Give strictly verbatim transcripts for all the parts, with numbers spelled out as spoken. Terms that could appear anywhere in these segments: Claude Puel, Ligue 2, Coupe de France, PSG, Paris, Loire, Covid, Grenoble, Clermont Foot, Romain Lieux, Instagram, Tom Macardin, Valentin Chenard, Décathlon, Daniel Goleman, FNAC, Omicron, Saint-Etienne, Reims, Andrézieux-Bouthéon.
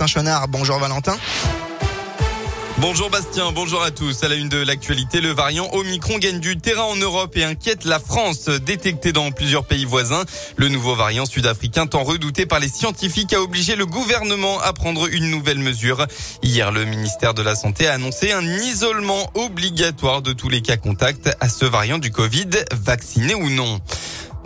Valentin Chenard. Bonjour Valentin. Bonjour Bastien, bonjour à tous. À la une de l'actualité, le variant Omicron gagne du terrain en Europe et inquiète la France. Détecté dans plusieurs pays voisins, le nouveau variant sud-africain, tant redouté par les scientifiques, a obligé le gouvernement à prendre une nouvelle mesure. Hier, le ministère de la Santé a annoncé un isolement obligatoire de tous les cas contacts à ce variant du Covid, vacciné ou non.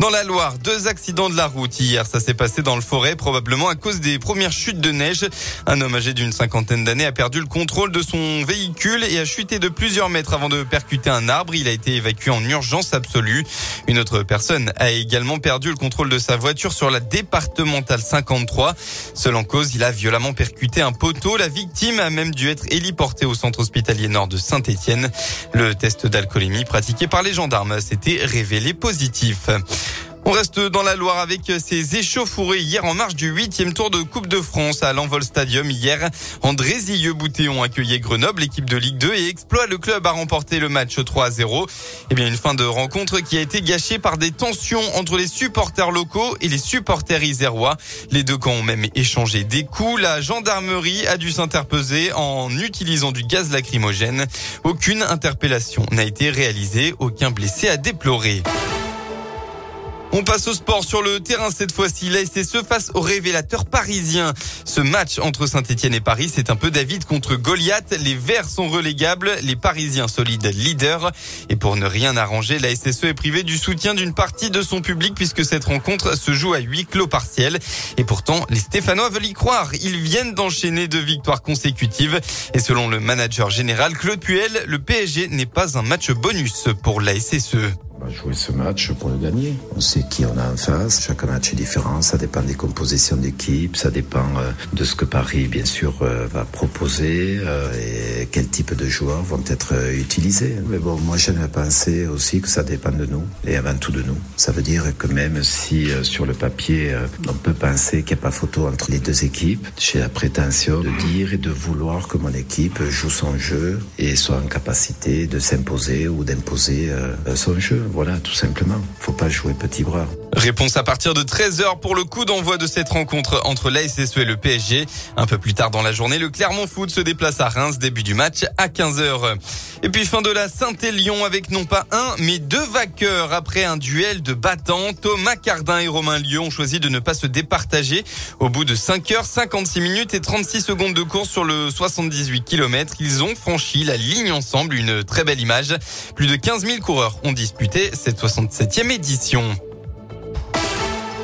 Dans la Loire, deux accidents de la route hier. Ça s'est passé dans le forêt, probablement à cause des premières chutes de neige. Un homme âgé d'une cinquantaine d'années a perdu le contrôle de son véhicule et a chuté de plusieurs mètres avant de percuter un arbre. Il a été évacué en urgence absolue. Une autre personne a également perdu le contrôle de sa voiture sur la départementale cinquante-trois. Seul en cause, il a violemment percuté un poteau. La victime a même dû être héliportée au centre hospitalier nord de Saint-Etienne. Le test d'alcoolémie pratiqué par les gendarmes s'était révélé positif. On reste dans la Loire avec ces échauffourées hier en marge du huitième tour de Coupe de France à l'Envol Stadium. Hier, Andrézieux-Bouthéon accueillait Grenoble, équipe de Ligue deux, et exploit. Le club a remporté le match trois à zéro. Et bien, une fin de rencontre qui a été gâchée par des tensions entre les supporters locaux et les supporters isérois. Les deux camps ont même échangé des coups. La gendarmerie a dû s'interposer en utilisant du gaz lacrymogène. Aucune interpellation n'a été réalisée, aucun blessé à déplorer. On passe au sport sur le terrain cette fois-ci. L'A S S E face aux révélateurs parisiens. Ce match entre Saint-Etienne et Paris, c'est un peu David contre Goliath. Les Verts sont relégables, les Parisiens solides leaders. Et pour ne rien arranger, l'A S S E est privée du soutien d'une partie de son public puisque cette rencontre se joue à huis clos partiel. Et pourtant, les Stéphanois veulent y croire. Ils viennent d'enchaîner deux victoires consécutives. Et selon le manager général Claude Puel, le P S G n'est pas un match bonus pour l'A S S E. Jouer ce match pour le gagner. On sait qui on a en face, chaque match est différent, ça dépend des compositions d'équipe, ça dépend de ce que Paris bien sûr va proposer et quel type de joueurs vont être utilisés. Mais bon, moi j'aime à penser aussi que ça dépend de nous et avant tout de nous. Ça veut dire que même si sur le papier on peut penser qu'il n'y a pas photo entre les deux équipes, j'ai la prétention de dire et de vouloir que mon équipe joue son jeu et soit en capacité de s'imposer ou d'imposer son jeu. Voilà, tout simplement. Faut pas jouer petit bras. Réponse à partir de treize heures pour le coup d'envoi de cette rencontre entre l'A S S E et le P S G. Un peu plus tard dans la journée, le Clermont Foot se déplace à Reims, début du match à quinze heures. Et puis fin de la Saint-Etienne avec non pas un, mais deux vainqueurs. Après un duel de battants, Tom Macardin et Romain Lieux ont choisi de ne pas se départager. Au bout de cinq heures, cinquante-six minutes et trente-six secondes de course sur le soixante-dix-huit kilomètres, ils ont franchi la ligne ensemble. Une très belle image. Plus de quinze mille coureurs ont disputé cette soixante-septième édition.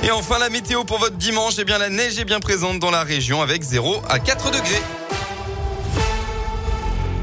Et enfin, la météo pour votre dimanche. Eh bien, la neige est bien présente dans la région avec zéro à quatre degrés.